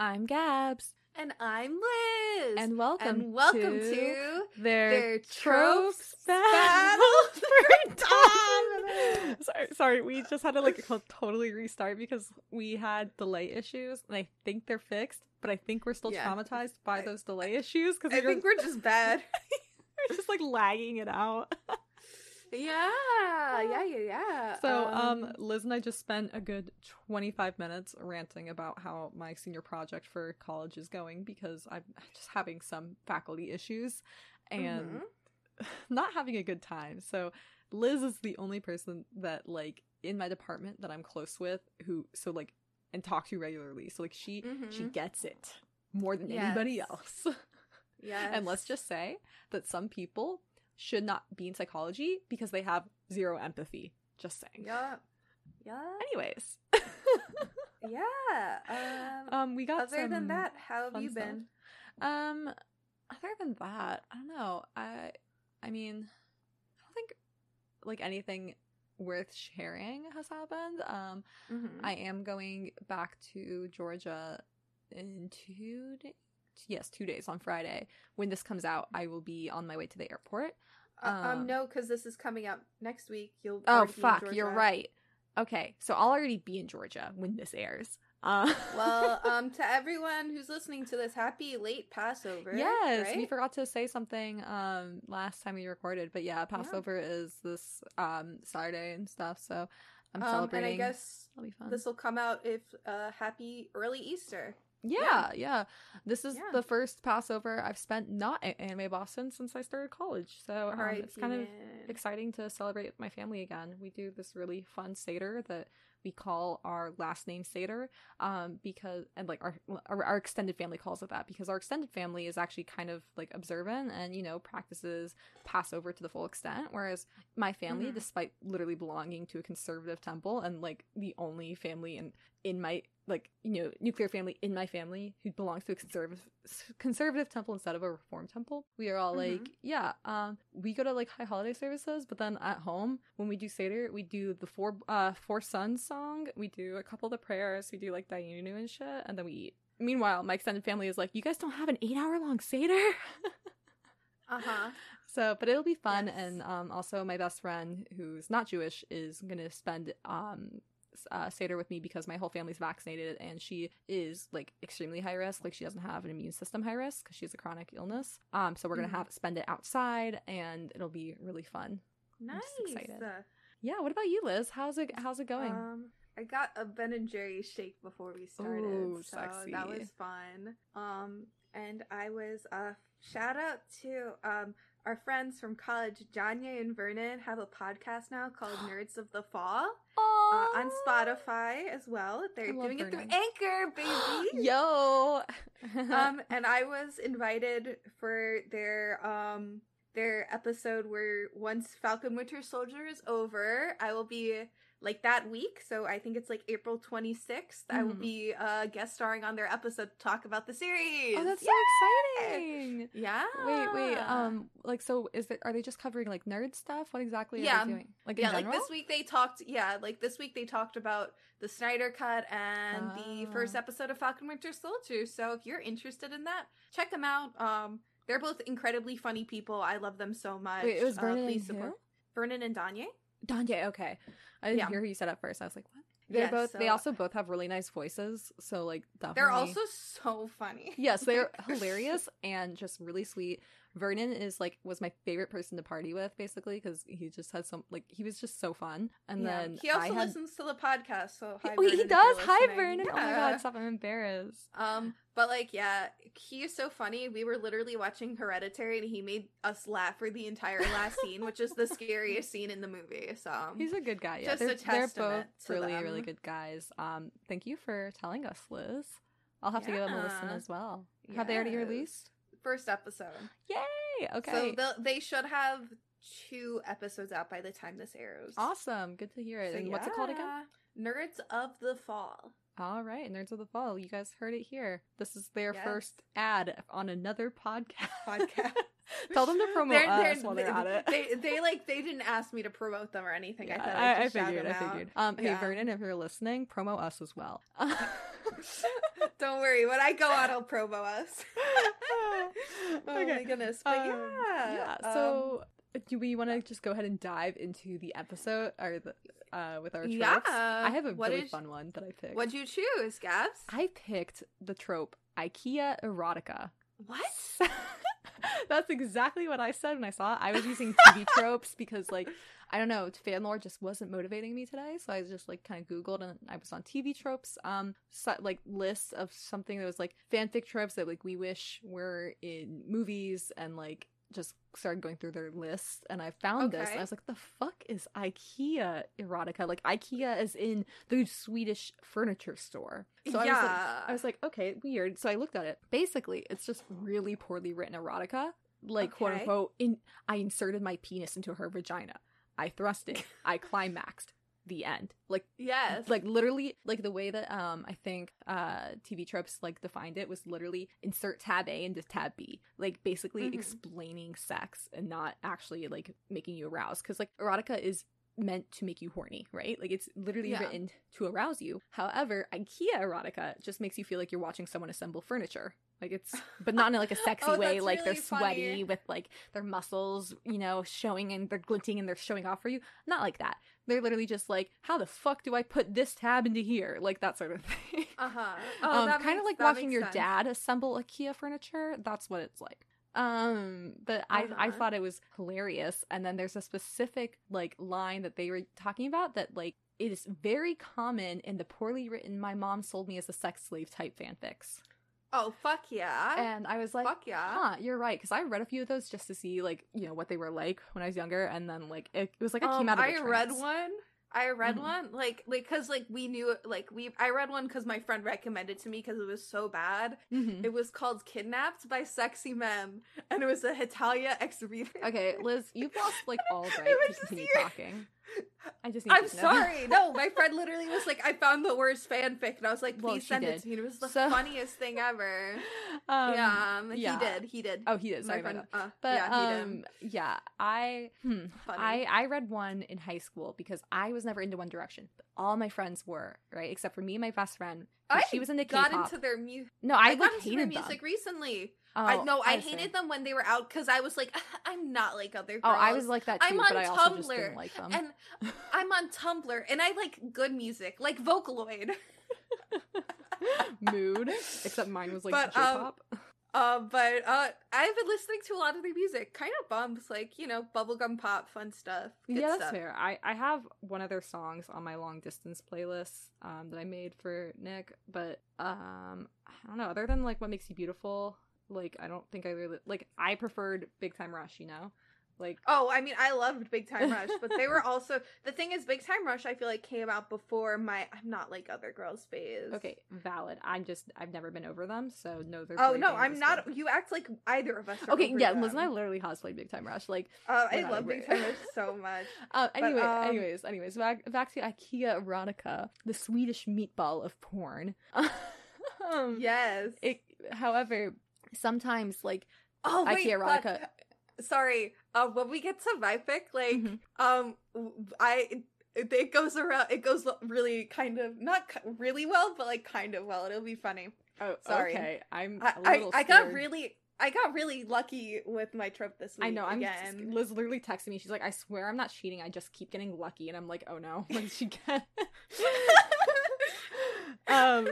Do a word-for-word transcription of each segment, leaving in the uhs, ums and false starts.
I'm Gabs. And I'm Liz. And welcome, and welcome to, to their, their Tropes Battle for Time. sorry, sorry, we just had to like totally restart because we had delay issues, and I think they're fixed, but I think we're still yeah. traumatized by I, those delay I, issues. because I think we're just bad. We're just like lagging it out. Yeah, yeah, yeah, yeah. So, um, um, Liz and I just spent a good twenty-five minutes ranting about how my senior project for college is going because I'm just having some faculty issues and mm-hmm. not having a good time. So, Liz is the only person that, like, in my department that I'm close with who, so, like, and talk to regularly. So, like, she, mm-hmm. she gets it more than yes. anybody else. Yes. And let's just say that some people should not be in psychology because they have zero empathy. Just saying. Yeah. Yeah. Anyways. yeah. Um, um. We got. Other some than that, how have you stuff. been? Um. Other than that, I don't know. I. I mean, I don't think like anything worth sharing has happened. Um. Mm-hmm. I am going back to Georgia in two days. Yes, two days on Friday. When this comes out, I will be on my way to the airport. Um, uh, um no, because this is coming out next week. You'll oh fuck, you're right. Okay, so I'll already be in Georgia when this airs. Uh- well, um, to everyone who's listening to this, happy late Passover. Yes, right? We forgot to say something um last time we recorded, but yeah, Passover yeah. is this um Saturday and stuff. So I'm um, celebrating. And I guess this will come out if uh happy early Easter. Yeah, yeah, yeah. This is yeah. the first Passover I've spent not at Anime Boston since I started college. So um, right, it's kind yeah. of exciting to celebrate with my family again. We do this really fun Seder that we call our last name Seder, um, because and like our, our our extended family calls it that because our extended family is actually kind of like observant and, you know, practices Passover to the full extent, whereas my family, mm-hmm. despite literally belonging to a conservative temple and like the only family in in my like, you know, nuclear family in my family who belongs to a conservative conservative temple instead of a reform temple, we are all mm-hmm. like yeah um we go to like high holiday services, but then at home when we do Seder we do the four uh four sons song, we do a couple of the prayers, we do like Dayenu and shit, and then we eat. Meanwhile my extended family is like, you guys don't have an eight hour long Seder. uh-huh So, but it'll be fun. Yes. And um also my best friend who's not Jewish is gonna spend um Uh, Seder with me because my whole family's vaccinated and she is like extremely high risk, like she doesn't have an immune system high risk because she has a chronic illness, um so we're gonna mm-hmm. have spend it outside and it'll be really fun. Nice. I'm just excited. Yeah, what about you, Liz? How's it how's it going? um I got a Ben and Jerry shake before we started. Ooh, so sexy. That was fun. Um and I was uh shout out to um our friends from college, Johnye and Vernon, have a podcast now called Nerds of the Fall uh, on Spotify as well. They're doing Vernon. It through Anchor, baby. Yo. um, and I was invited for their um their episode where once Falcon Winter Soldier is over, I will be like that week. So I think it's like April twenty-sixth. Mm. I will be uh, guest starring on their episode to talk about the series. Oh, that's Yay! So exciting. Yeah. Wait, wait. Um, like, so is there, are they just covering like nerd stuff? What exactly are yeah. they doing? Like, in yeah, general? Like this week they talked, yeah, like this week they talked about the Snyder Cut and oh. the first episode of Falcon Winter Soldier. So if you're interested in that, check them out. Um, they're both incredibly funny people. I love them so much. Wait, it was Vernon uh, please support Vernon and Danye. Danye, okay. I didn't yeah. hear who you said at first. I was like, what? They're yes, both. So, they also both have really nice voices. So, like, definitely. They're also so funny. Yes, they're hilarious and just really sweet. Vernon is, like, was my favorite person to party with, basically, because he just had some, like, he was just so fun. And yeah. then he also I had... listens to the podcast, so hi, he, Vernon. He does. Hi, Vernon. Yeah. Oh, my God. Stop. I'm embarrassed. Um, But, like, yeah, he is so funny. We were literally watching Hereditary, and he made us laugh for the entire last scene, which is the scariest scene in the movie. So he's a good guy. Yeah, just they're, a testament they're both really, them. really good guys. Um, Thank you for telling us, Liz. I'll have yeah. to give them a listen as well. Yes. Have they already released? First episode. Yay! Okay. So they should have two episodes out by the time this airs. Awesome. Good to hear it. So, and yeah. what's it called again? Nerds of the Fall. All right. Nerds of the Fall. You guys heard it here. This is their yes. first ad on another podcast. Podcast. Tell them to promote they're, us they're, while they're they, at it. They, they like they didn't ask me to promote them or anything. Yeah, I thought I, I figured. I figured. Um, yeah. Hey Vernon, if you're listening, promo us as well. Don't worry. When I go out, I'll promo us. oh okay. my goodness. But um, yeah. yeah. So um, do we want to just go ahead and dive into the episode or the, uh, with our tropes? Yeah. I have a what really fun you, one that I picked. What'd you choose, Gabs? I picked the trope IKEA erotica. What? That's exactly what I said when I saw it. I was using T V Tropes because, like, I don't know, fan lore just wasn't motivating me today. So I just, like, kind of Googled and I was on T V Tropes, um, so, like, lists of something that was, like, fanfic tropes that, like, we wish were in movies and, like, just started going through their lists, and I found okay. this, and I was like, the fuck is IKEA erotica? Like, IKEA is in the Swedish furniture store. So yeah. I was like, I was like, okay, weird. So I looked at it. Basically, it's just really poorly written erotica. Like, okay. quote unquote, in- I inserted my penis into her vagina. I thrust it. I climaxed. The end. Like, yes. Like, literally, like, the way that um I think uh T V Tropes, like, defined it was literally insert tab A into tab B. Like, basically mm-hmm. explaining sex and not actually, like, making you aroused. Because, like, erotica is meant to make you horny, right? Like, it's literally yeah. written to arouse you. However, IKEA erotica just makes you feel like you're watching someone assemble furniture. Like, it's, but not in, like, a sexy oh, way, like, really they're sweaty funny. With, like, their muscles, you know, showing and they're glinting and they're showing off for you. Not like that. They're literally just like, how the fuck do I put this tab into here? Like, that sort of thing. Uh-huh. Oh, um, kind of like watching your sense. dad assemble IKEA furniture. That's what it's like. Um, but uh-huh. I I thought it was hilarious. And then there's a specific, like, line that they were talking about that, like, it is very common in the poorly written My Mom Sold Me as a Sex Slave type fanfics. Oh, fuck yeah. And I was like, fuck yeah. Huh, you're right. Because I read a few of those just to see, like, you know, what they were like when I was younger. And then, like, it, it was like I um, came out of I a read trance. one. I read mm-hmm. one. Like, like, because, like, we knew, like, we, I read one because my friend recommended it to me because it was so bad. Mm-hmm. It was called Kidnapped by Sexy Mem. And it was a Hitalia ex-reader. Okay, Liz, you've lost, like, all right to continue your... talking. I just need I'm to know. sorry. No, my friend literally was like, I found the worst fanfic, and I was like, please well, send did. it to me. It was the so... funniest thing ever. Um, yeah, um, yeah, he did. He did. Oh, he did. Sorry, my friend. Uh, but yeah, um, yeah, I, hmm, I, I read one in high school because I was never into One Direction. But all my friends were, right, except for me and my best friend. I she was into K-pop. Got into their music. No, I, I got like, into their music them. recently. Oh, I no, I, I hated see. them when they were out because I was like, I'm not like other girls. Oh, I was like that too, I'm on but I also Tumblr, just didn't like them. And I'm on Tumblr, and I like good music, like Vocaloid. Mood, except mine was like but, J-pop. Um, uh, but uh, I've been listening to a lot of their music. Kind of bums, like, you know, bubblegum pop, fun stuff. Good yeah, that's stuff. fair. I, I have one of their songs on my long distance playlist um, that I made for Nick, but um, I don't know, other than like What Makes You Beautiful... Like, I don't think I really, like, I preferred Big Time Rush, you know? Like, oh, I mean, I loved Big Time Rush, but they were also, the thing is, Big Time Rush, I feel like, came out before my I'm not like other girls phase. Okay, valid. I'm just, I've never been over them, so no, they're Oh, no, I'm not, them. you act like either of us are Okay, over yeah, them. Liz and I literally cosplayed Big Time Rush, like. Uh, I love Big Time Rush so much. uh, but, anyway, um, anyways, anyways, back, back to IKEA erotica, the Swedish meatball of porn. um, yes. It, however... Sometimes, like, oh, wait, IKEA erotica. But, sorry, uh, when we get to my pick, like, mm-hmm. um, I it, it goes around. It goes really kind of not really well, but like kind of well. It'll be funny. Oh, sorry. Okay. I'm. A little I, I, I got really. I got really lucky with my trope this week. I know. I'm again. Liz literally texted me. She's like, "I swear I'm not cheating. I just keep getting lucky." And I'm like, "Oh no!" When she gets. um,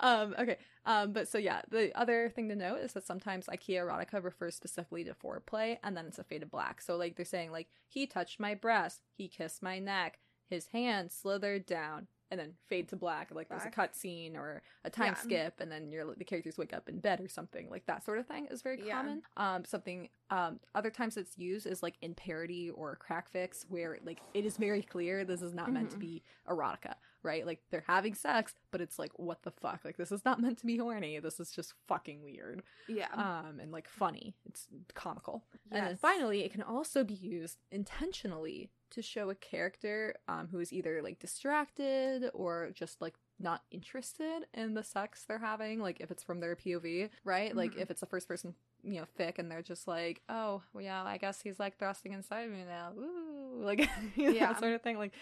um, okay. Um, but so yeah, the other thing to note is that sometimes IKEA erotica refers specifically to foreplay, and then it's a fade to black. So like they're saying like he touched my breast, he kissed my neck, his hand slithered down, and then fade to black. Like black. There's a cut scene or a time yeah. skip, and then you're, the characters wake up in bed or something. Like that sort of thing is very yeah. common. Um, something um other times it's used is like in parody or crackfics where like it is very clear this is not mm-hmm. meant to be erotica. Right? Like, they're having sex, but it's like, what the fuck? Like, this is not meant to be horny. This is just fucking weird. Yeah. Um, and, like, funny. It's comical. Yes. And then finally, it can also be used intentionally to show a character um, who is either, like, distracted or just, like, not interested in the sex they're having. Like, if it's from their P O V, right? Mm-hmm. Like, if it's a first-person, you know, fic, and they're just like, oh, well, yeah, I guess he's, like, thrusting inside me now. Ooh. Like, yeah. That sort of thing. Like,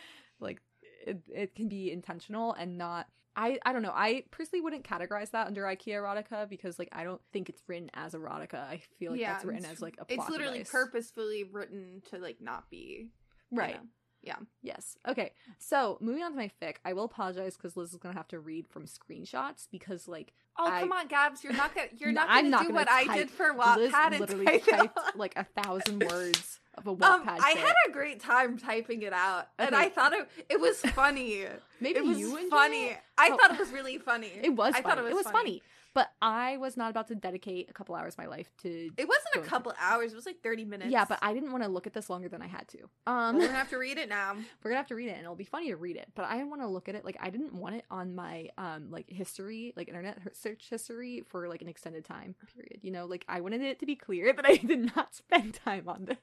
like... It, it can be intentional and not I, I don't know. I personally wouldn't categorize that under IKEA erotica because, like, I don't think it's written as erotica. I feel like yeah, that's written as, like, a plot It's literally device. Purposefully written to, like, not be. Right. You know, yeah. Yes. Okay. So, moving on to my fic, I will apologize because Liz is going to have to read from screenshots because, like, oh, I... come on, Gabs. You're not going you're not no, going to do what type. I did for Wattpad. Liz literally typed, like, a thousand words of a Wattpad um, I had a great time typing it out. Okay. And I thought it, it was funny. Maybe it was you enjoyed funny. It? I oh. thought it was really funny. It was I funny. Thought it was, it was funny. funny. But I was not about to dedicate a couple hours of my life to... It wasn't a couple hours. It was like thirty minutes. Yeah, but I didn't want to look at this longer than I had to. Um, We're going to have to read it now. We're going to have to read it, and it'll be funny to read it. But I didn't want to look at it. Like, I didn't want it on my, um, like, history, like, internet search history for, like, an extended time period. You know, like, I wanted it to be clear that I did not spend time on this.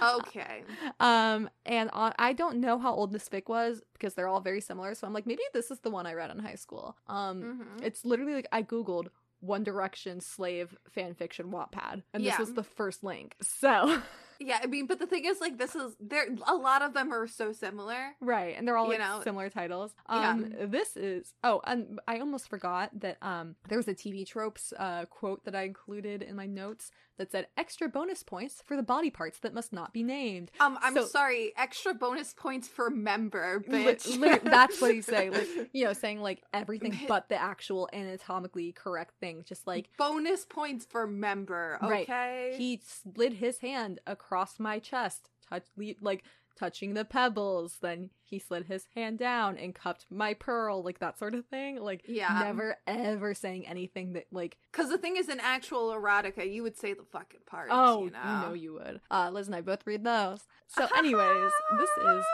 Okay. Um, and on, I don't know how old this fic was because they're all very similar. So I'm like, maybe this is the one I read in high school. Um, mm-hmm. It's literally like I Googled One Direction slave fanfiction Wattpad, and yeah. this was the first link. So yeah, I mean, but the thing is, like, this is there. A lot of them are so similar, right? And they're all like, you know? Similar titles. Um, yeah. This is oh, and I almost forgot that um, there was a T V Tropes uh quote that I included in my notes that said extra bonus points for the body parts that must not be named. Um, I'm so, sorry, extra bonus points for member, bitch. Li- li- that's what you say, like, you know, saying like everything but the actual anatomically correct thing, just like bonus points for member. Okay, right. He slid his hand across my chest, touch like touching the pebbles. Then he slid his hand down and cupped my pearl, like that sort of thing. Like, yeah. Never ever saying anything that, like, because the thing is, in actual erotica, you would say the fucking parts. Oh, you know, you, know you would. Uh, Liz and I both read those. So, anyways, this is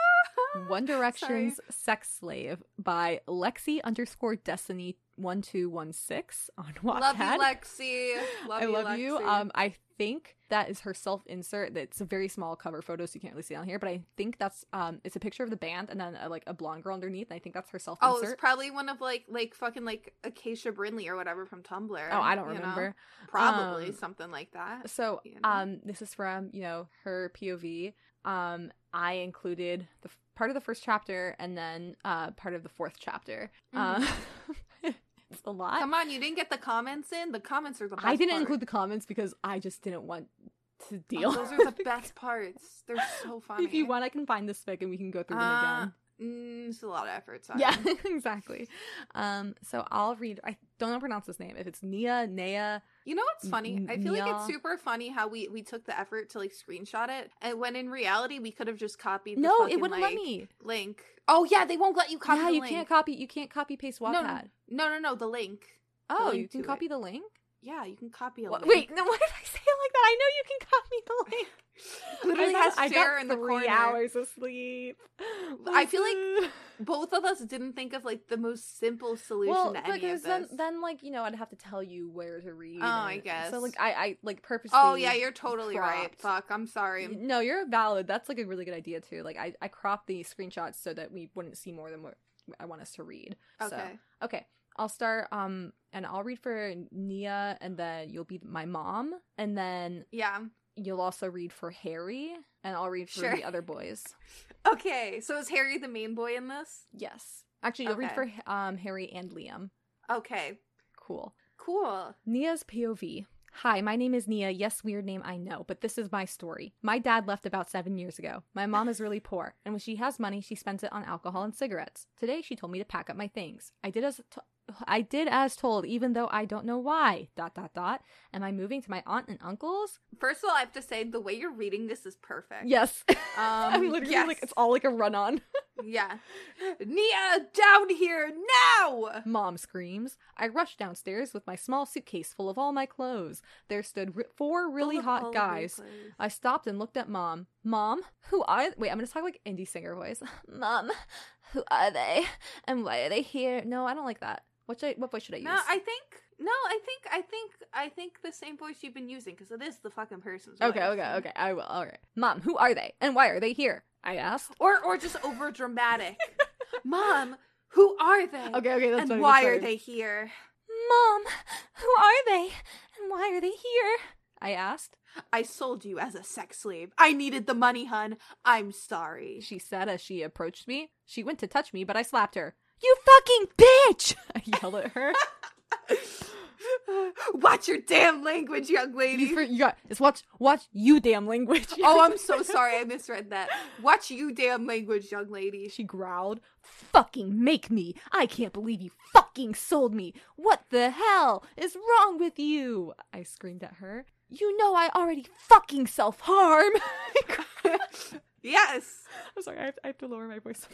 One Direction's Sorry. Sex Slave by Lexi underscore Destiny one two one six on Wattpad. Love you, Lexi. Love I you, love Lexi. you. Um, I think that is her self-insert. That's a very small cover photo, so you can't really see on here. But I think that's um, it's a picture of the band. And then uh, like a blonde girl underneath, and I think that's her self insert. Oh, it's probably one of like like fucking like Acacia Brindley or whatever from Tumblr. Oh, I don't remember. Know? Probably um, something like that. So, you know? um, this is from you know her P O V. Um, I included the f- part of the first chapter and then uh part of the fourth chapter. Mm-hmm. Um, it's a lot. Come on, you didn't get the comments in. The comments are the best. I didn't part. include the comments because I just didn't want. To deal. Oh, those are the best parts. They're so funny. If you want, I can find this fic and we can go through uh, them again. Mm, it's a lot of effort. Sorry. Yeah, exactly. Um, so I'll read. I don't know how to pronounce this name. If it's Nia, Nea. You know what's funny? N- I feel Nia. like it's super funny how we, we took the effort to like screenshot it, and when in reality we could have just copied. The no, fucking, it wouldn't like, let me link. Oh yeah, they won't let you copy. Yeah, the you link. can't copy. You can't copy paste Wattpad. No, no, no, no, no the link. Oh, the link you can copy it. the link. Yeah, you can copy a well, link. Wait, no, why did I say it like that? I know you can copy the link. Literally has Cher in the corner. Three hours of sleep. I feel like both of us didn't think of like the most simple solution well, to any of this. Then, then, like you know, I'd have to tell you where to read. Oh, I guess. So, like, I, I like purposely. Oh yeah, you're totally cropped. right. Fuck, I'm sorry. No, you're valid. That's like a really good idea too. Like, I, I cropped the screenshots so that we wouldn't see more than what I want us to read. Okay. So, okay. I'll start, um, and I'll read for Nia, and then you'll be my mom, and then yeah, you'll also read for Harry, and I'll read for sure. the other boys. Okay, so is Harry the main boy in this? Yes. Actually, you'll okay. read for um Harry and Liam. Okay. Cool. Cool. Nia's P O V. Hi, my name is Nia. Yes, weird name, I know, but this is my story. My dad left about seven years ago. My mom is really poor, and when she has money, she spends it on alcohol and cigarettes. Today, she told me to pack up my things. I did as... T- I did as told, even though I don't know why, dot, dot, dot. Am I moving to my aunt and uncle's? First of all, I have to say, the way you're reading this is perfect. Yes. Um, I'm literally yes. like, it's all like a run-on. Yeah. Nia, down here, now! Mom screams. I rush downstairs with my small suitcase full of all my clothes. There stood r- four really hot guys. I stopped and looked at Mom. Mom, who are... Wait, I'm gonna talk like indie singer voice. Mom, who are they? And why are they here? No, I don't like that. What should I, what voice should I use? No, I think no, I think I think I think the same voice you've been using because it is the fucking person's voice. Okay, okay, okay. I will. All right. Mom, who are they and why are they here? I asked. Or or just over dramatic. Mom, who are they? Okay, okay. That's and funny, why that's are funny. They here? Mom, who are they and why are they here? I asked. I sold you as a sex slave. I needed the money, hun. I'm sorry, she said as she approached me. She went to touch me, but I slapped her. "You fucking bitch!" I yell at her. Watch your damn language, young lady. You for, you got, it's watch, watch you damn language. Oh, I'm so sorry. I misread that. Watch you damn language, young lady. She growled. Fucking make me. I can't believe you fucking sold me. What the hell is wrong with you? I screamed at her. You know I already fucking self-harm. Yes. I'm sorry. I have, I have to lower my voice.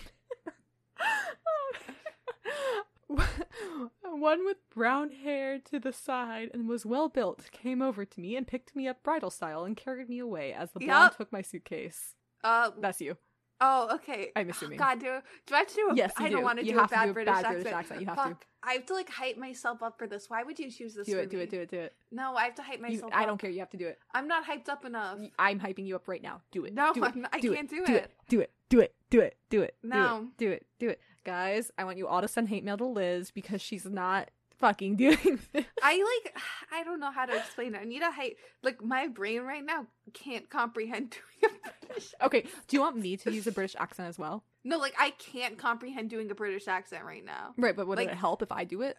One with brown hair to the side and was well built came over to me and picked me up bridal style and carried me away as the blonde yep. took my suitcase. Uh, That's you. Oh, okay. I'm assuming. God, do, do I have to do a, yes, I do. Don't want to do a bad British accent. You have Fuck. to. I have to like hype myself up for this. Why would you choose this do for it, me? Do it, do it, do it. No, I have to hype myself you, up. I don't care. You have to do it. I'm not hyped up enough. I'm hyping you up right now. Do it. No, do it. I'm not, do I can't do it. Do it. Do it. Do it. Do it. Do it. No. Do it. Do it. Do it. Guys, I want you all to send hate mail to Liz because she's not fucking doing this. I like, I don't know how to explain it. I need a hype. Like, my brain right now can't comprehend doing a British accent. Okay, do you want me to use a British accent as well? No, like, I can't comprehend doing a British accent right now. Right, but would like, it help if I do it?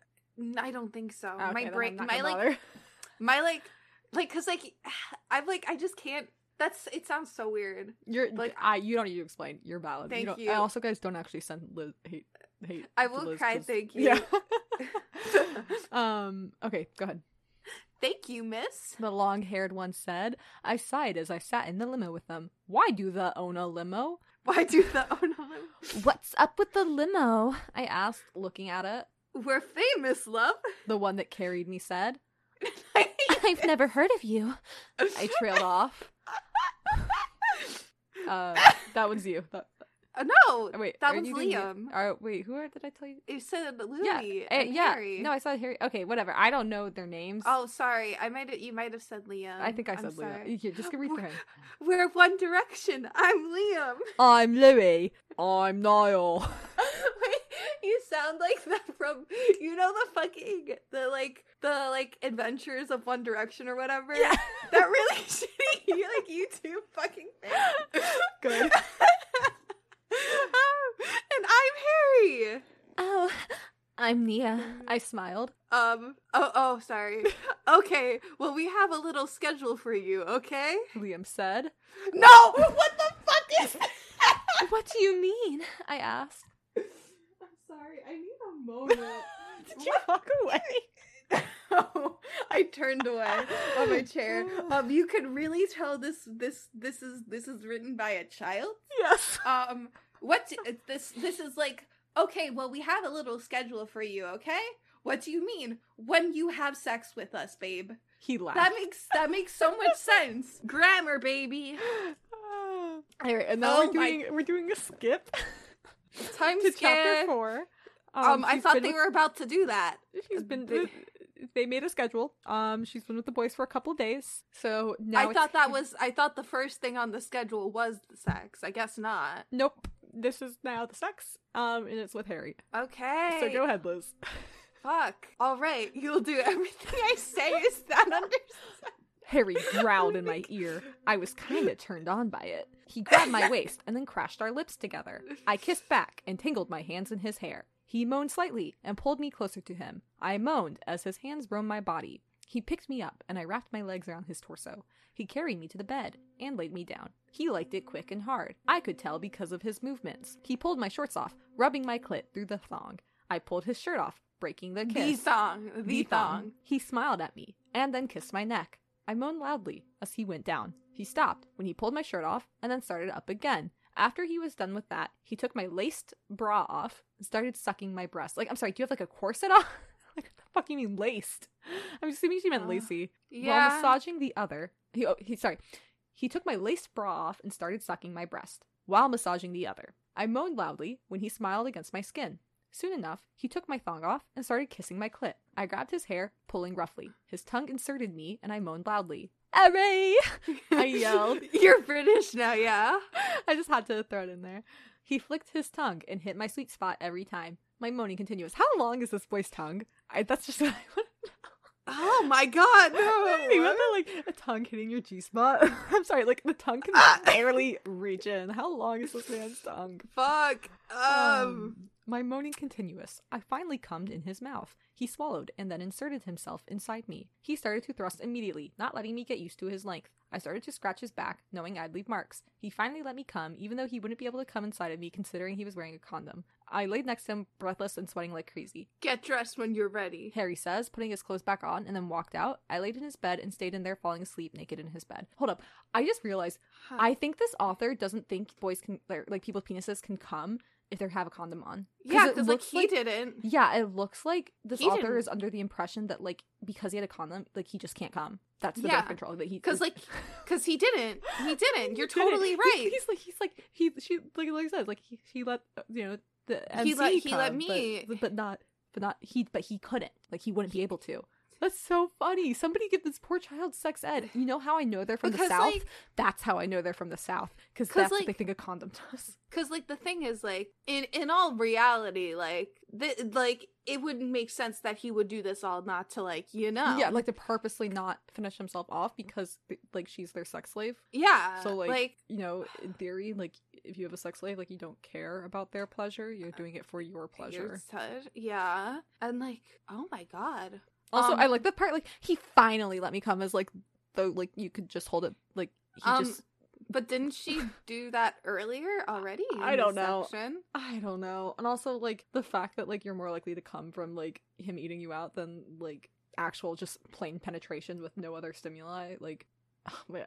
I don't think so. Okay, my brain, my like, bother. my like, like, because like, I'm like, I just can't. That's it sounds so weird. You're like I you don't need to explain. You're valid. Thank you. Don't, you. I also guys don't actually send Liz hate hate. I will Liz cry, thank you. Yeah. um okay, go ahead. Thank you, miss. The long haired one said. I sighed as I sat in the limo with them. Why do the own a limo? Why do the own a limo? What's up with the limo? I asked, looking at it. We're famous, love. The one that carried me said. I've never heard of you. I trailed off. Uh, that one's you. That, uh, no, wait, that one's Liam. Are, wait, who are, did I tell you? You said Louie yeah, and uh, yeah. Harry. No, I said Harry. Okay, whatever. I don't know their names. Oh, sorry. I might. You might have said Liam. I think I said Liam. Yeah, just go read through him. We're One Direction. I'm Liam. I'm Louie. I'm Niall. You sound like that from, you know, the fucking, the, like, the, like, Adventures of One Direction or whatever? Yeah. That really shitty, like, YouTube fucking thing. Good. um, and I'm Harry. Oh, I'm Nia. I smiled. Um, oh, oh, sorry. Okay, well, we have a little schedule for you, okay? Liam said. No! What the fuck is that? What do you mean? I asked. Sorry, I need a moment. Did you what? Walk away? No, I turned away on my chair. Um, you can really tell this this this is this is written by a child. Yes. Um, what do, this this is like? Okay, well, we have a little schedule for you. Okay, what do you mean when you have sex with us, babe? He laughed. That makes that makes so much sense. Grammar, baby. All right, and now oh we're doing my... we're doing a skip. Time to chapter four. Um, um I thought they with, were about to do that. She's been. They, they made a schedule. Um, she's been with the boys for a couple days. So now I thought that was. I thought the first thing on the schedule was the sex. I guess not. Nope. This is now the sex. Um, and it's with Harry. Okay. So go ahead, Liz. Fuck. All right. You'll do everything I say. Is that understood? Harry growled in my ear. I was kind of turned on by it. He grabbed my waist and then crashed our lips together. I kissed back and tangled my hands in his hair. He moaned slightly and pulled me closer to him. I moaned as his hands roamed my body. He picked me up and I wrapped my legs around his torso. He carried me to the bed and laid me down. He liked it quick and hard. I could tell because of his movements. He pulled my shorts off, rubbing my clit through the thong. I pulled his shirt off, breaking the kiss. The thong. The, the thong. thong. He smiled at me and then kissed my neck. I moaned loudly as he went down. He stopped when he pulled my shirt off and then started up again. After he was done with that, he took my laced bra off and started sucking my breast. Like, I'm sorry, do you have like a corset on? Like, what the fuck do you mean laced? I'm assuming she meant lacy. Yeah. While massaging the other, he, oh, he, sorry, he took my laced bra off and started sucking my breast while massaging the other. I moaned loudly when he smiled against my skin. Soon enough, he took my thong off and started kissing my clit. I grabbed his hair, pulling roughly. His tongue inserted me, and I moaned loudly. Hooray! I yelled. You're British now, yeah? I just had to throw it in there. He flicked his tongue and hit my sweet spot every time. My moaning continues. How long is this boy's tongue? I, that's just what I want to know. Oh my god, no! You want that, like, a tongue hitting your G-spot? I'm sorry, like, the tongue can barely reach in. How long is this man's tongue? Fuck. Um... um My moaning continuous. I finally cummed in his mouth. He swallowed and then inserted himself inside me. He started to thrust immediately, not letting me get used to his length. I started to scratch his back, knowing I'd leave marks. He finally let me come, even though he wouldn't be able to come inside of me considering he was wearing a condom. I laid next to him, breathless and sweating like crazy. Get dressed when you're ready, Harry says, putting his clothes back on and then walked out. I laid in his bed and stayed in there, falling asleep naked in his bed. Hold up. I just realized, huh. I think this author doesn't think boys can, like, people's penises can come if they have a condom on. Cause yeah, because, like, he like, didn't. Yeah, it looks like this he author didn't. is under the impression that, like, because he had a condom, like, he just can't come. That's the yeah. birth control that he... Because, like, because he didn't. He didn't. You're he totally didn't. right. He's, he's like, he's like, he, she, like, like I said, like, he, he let, you know, the M C he let, come, he let me. But, but not, but not, he, but he couldn't. Like, he wouldn't be able to. That's so funny. Somebody give this poor child sex ed. You know how I know they're from because, the South? Like, that's how I know they're from the South. Because that's like, what they think a condom does. Because, like, the thing is, like, in, in all reality, like, th- like it wouldn't make sense that he would do this all not to, like, you know. Yeah, like, to purposely not finish himself off because, like, she's their sex slave. Yeah. So, like, like, you know, in theory, like, if you have a sex slave, like, you don't care about their pleasure. You're doing it for your pleasure. Yeah. And, like, oh, my God. Also, um, I like the part, like, he finally let me come as, like, though, like, you could just hold it, like, he um, just... But didn't she do that earlier already? I don't know. Section? I don't know. And also, like, the fact that, like, you're more likely to come from, like, him eating you out than, like, actual just plain penetration with no other stimuli, like...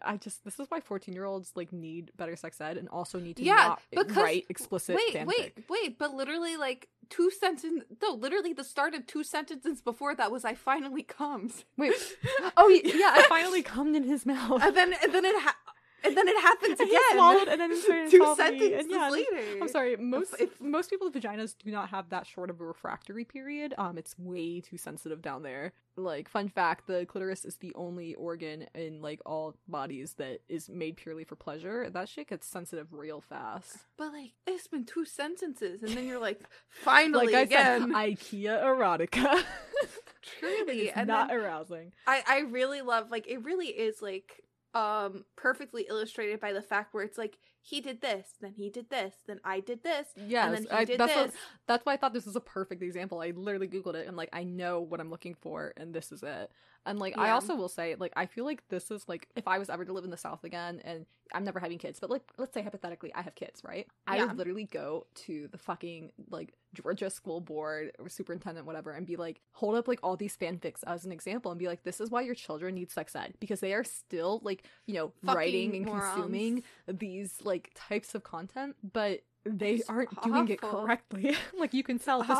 I just this is why fourteen year olds like need better sex ed and also need to yeah, not because, write explicit wait fanfic. wait wait but literally like two sentences no literally the start of two sentences before that was I finally cummed wait oh yeah I finally cummed in his mouth and then and then it ha- and then it happens again he swallowed and then it two sentences and, yeah, later and, I'm sorry most if, if, most people's vaginas do not have that short of a refractory period. Um it's way too sensitive down there. Like, fun fact, the clitoris is the only organ in, like, all bodies that is made purely for pleasure. That shit gets sensitive real fast. But, like, it's been two sentences, and then you're like, finally like I again. Like IKEA erotica. Truly. It's and not arousing. I, I really love, like, it really is, like, um, perfectly illustrated by the fact where it's, like, he did this, then he did this, then I did this, yes, and then he I, did that's this. What, that's why I thought this was a perfect example. I literally Googled it and, like, I know what I'm looking for and this is it. And, like, yeah. I also will say, like, I feel like this is, like, if I was ever to live in the South again and I'm never having kids, but, like, let's say hypothetically I have kids, right? Yeah. I would literally go to the fucking, like, Georgia school board or superintendent, whatever, and be like, hold up, like, all these fanfics as an example and be like, this is why your children need sex ed because they are still, like, you know, fucking writing and morons. Consuming these, like, like types of content, but they it's aren't awful. Doing it correctly. Like, you can tell this,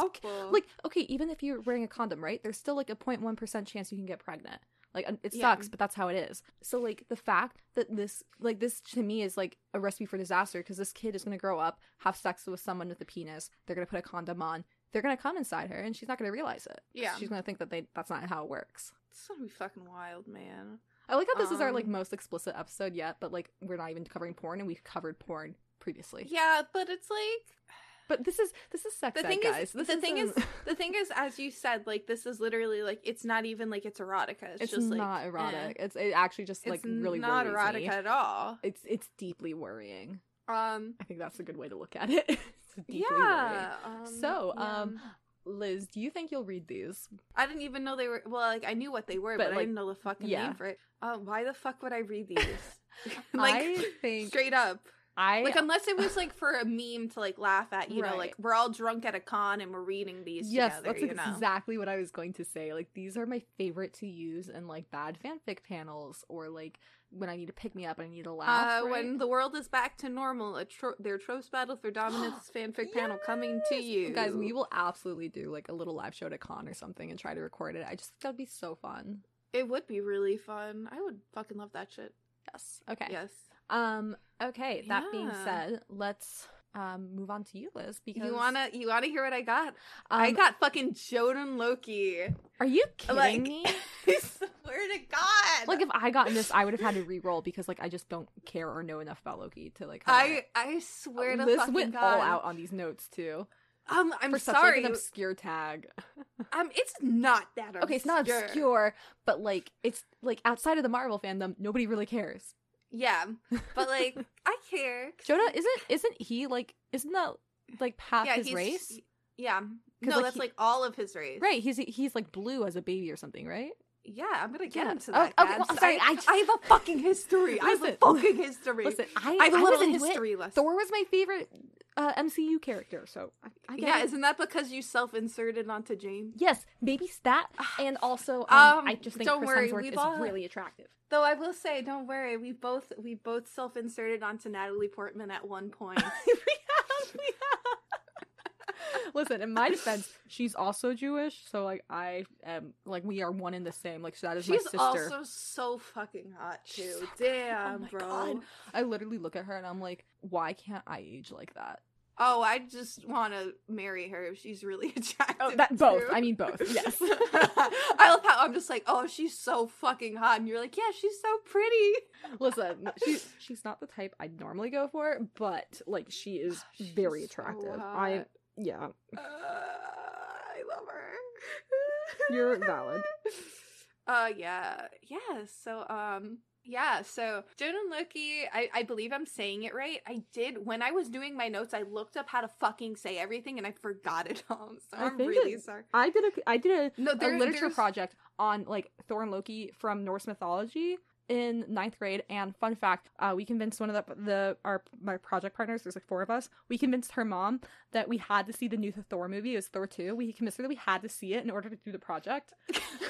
like, okay, even if you're wearing a condom, right, there's still like a zero point one percent chance you can get pregnant. Like, it sucks, yeah. But that's how it is. So, like, the fact that this, like, this to me is like a recipe for disaster because this kid is going to grow up, have sex with someone with a penis, they're going to put a condom on, they're going to come inside her, and she's not going to realize it. Yeah, she's going to think that they that's not how it works. It's gonna be fucking wild, man. I like how this um, is our, like, most explicit episode yet, but, like, we're not even covering porn, and we've covered porn previously. Yeah, but it's, like... But this is, this is sex ed, guys. The thing is, the thing is, as you said, like, this is literally, like, it's not even, like, it's erotica. It's, it's just, like... It's not erotic. Eh. It's it actually just, like, it's really not erotica me. At all. It's it's deeply worrying. Um... I think that's a good way to look at it. It's deeply yeah, worrying. Um, so, yeah. um... Liz, do you think you'll read these? I didn't even know they were... Well, like, I knew what they were, but, but like, I didn't know the fucking yeah. name for it. Uh, why the fuck would I read these? Like, I think... straight up. I... Like, unless it was, like, for a meme to, like, laugh at, you right. know, like, we're all drunk at a con and we're reading these yes, together, you know? Yes, that's exactly what I was going to say. Like, these are my favorite to use in, like, bad fanfic panels or, like... when I need to pick me up, I need to laugh. Uh, right? When the world is back to normal, a tro- their tropes battle for dominance fanfic yes! panel coming to you. Guys, we will absolutely do, like, a little live show at a con or something and try to record it. I just think that would be so fun. It would be really fun. I would fucking love that shit. Yes. Okay. Yes. Um. Okay. That yeah. being said, let's... Um, move on to you, Liz, because... You wanna, you wanna hear what I got? Um, I got fucking Jotun Loki. Are you kidding like, me? I swear to God. Like, if I got this, I would have had to re-roll because, like, I just don't care or know enough about Loki to, like... I, I swear to Liz fucking God. Liz went all out on these notes, too. Um, I'm for such, sorry. Like, an obscure tag. um, it's not that obscure. Okay, it's not obscure, but, like, it's, like, outside of the Marvel fandom, nobody really cares. Yeah, but, like, I care. Jonah, isn't isn't he, like, isn't that, like, half yeah, his race? Yeah. No, like, that's he, like all of his race. Right. He's he's like blue as a baby or something, right? Yeah, I'm gonna get yeah. into that. Oh, okay, well, I'm sorry, I, I, just, I have a fucking history. Listen, I have a fucking history. Listen, I, I, I love a history lesson. Thor was my favorite uh, M C U character, so I, I yeah. It. Isn't that because you self-inserted onto James? Yes, maybe that, and also um, um, I just think Chris Hemsworth is all, really attractive. Though I will say, don't worry, we both we both self-inserted onto Natalie Portman at one point. we have, we have. Listen, in my defense, she's also Jewish, so like I am, like we are one in the same. Like that is she's my sister. She's also so fucking hot too. So damn, oh bro. God. I literally look at her and I'm like, why can't I age like that? Oh, I just want to marry her if she's really attractive. Oh, that, both. I mean both. Yes. I love how I'm just like, oh, she's so fucking hot, and you're like, yeah, she's so pretty. Listen, she's she's not the type I'd normally go for, but like she is she's very attractive. So I. Yeah. Uh, I love her. You're valid. Uh, yeah. Yeah, so, um, yeah, so, Jun and Loki, I, I believe I'm saying it right. I did, when I was doing my notes, I looked up how to fucking say everything, and I forgot it all, so I I'm really it, sorry. I did a, I did a, no, there, a literature there's... project on, like, Thor and Loki from Norse mythology in ninth grade, and fun fact, uh we convinced one of the, the our my project partners, there's like four of us, we convinced her mom that we had to see the new Thor movie. It was Thor two. We convinced her that we had to see it in order to do the project. She paid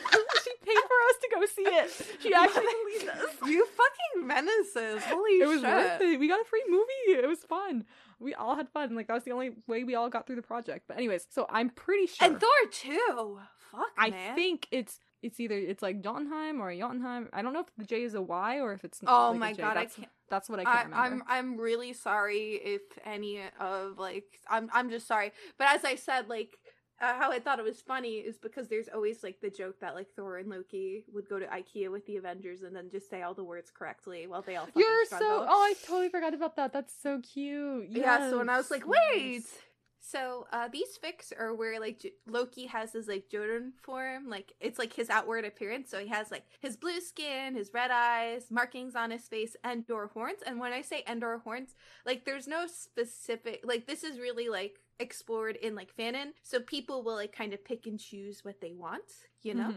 for us to go see it. She actually believed us. You fucking menaces. Holy it was shit. Worth it. We got a free movie. It was fun. We all had fun. Like, that was the only way we all got through the project. But anyways, so I'm pretty sure. And Thor two. Fuck, I man. I think it's It's either, it's like Jotunheim or Jotunheim. I don't know if the J is a Y or if it's not. Oh like my a J. God, that's, I can't. That's what I can't I, remember. I'm, I'm really sorry if any of, like, I'm I'm just sorry. But as I said, like, uh, how I thought it was funny is because there's always, like, the joke that, like, Thor and Loki would go to IKEA with the Avengers and then just say all the words correctly while they all fucking You're struggle. so, oh, I totally forgot about that. That's so cute. Yes. Yeah, so when I was like, wait. Yes. So, uh, these fics are where, like, J- Loki has his, like, Jotun form. Like, it's, like, his outward appearance. So he has, like, his blue skin, his red eyes, markings on his face, Endor horns. And when I say Endor horns, like, there's no specific, like, this is really, like, explored in, like, fanon. So people will, like, kind of pick and choose what they want, you know?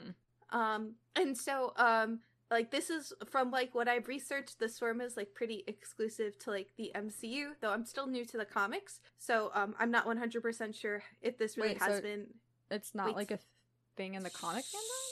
Mm-hmm. Um, and so, um... like, this is, from, like, what I've researched, this form is, like, pretty exclusive to, like, the M C U, though I'm still new to the comics, so um, I'm not one hundred percent sure if this really Wait, has so been... It's not, Wait, like, a thing in the comic sh- fandom?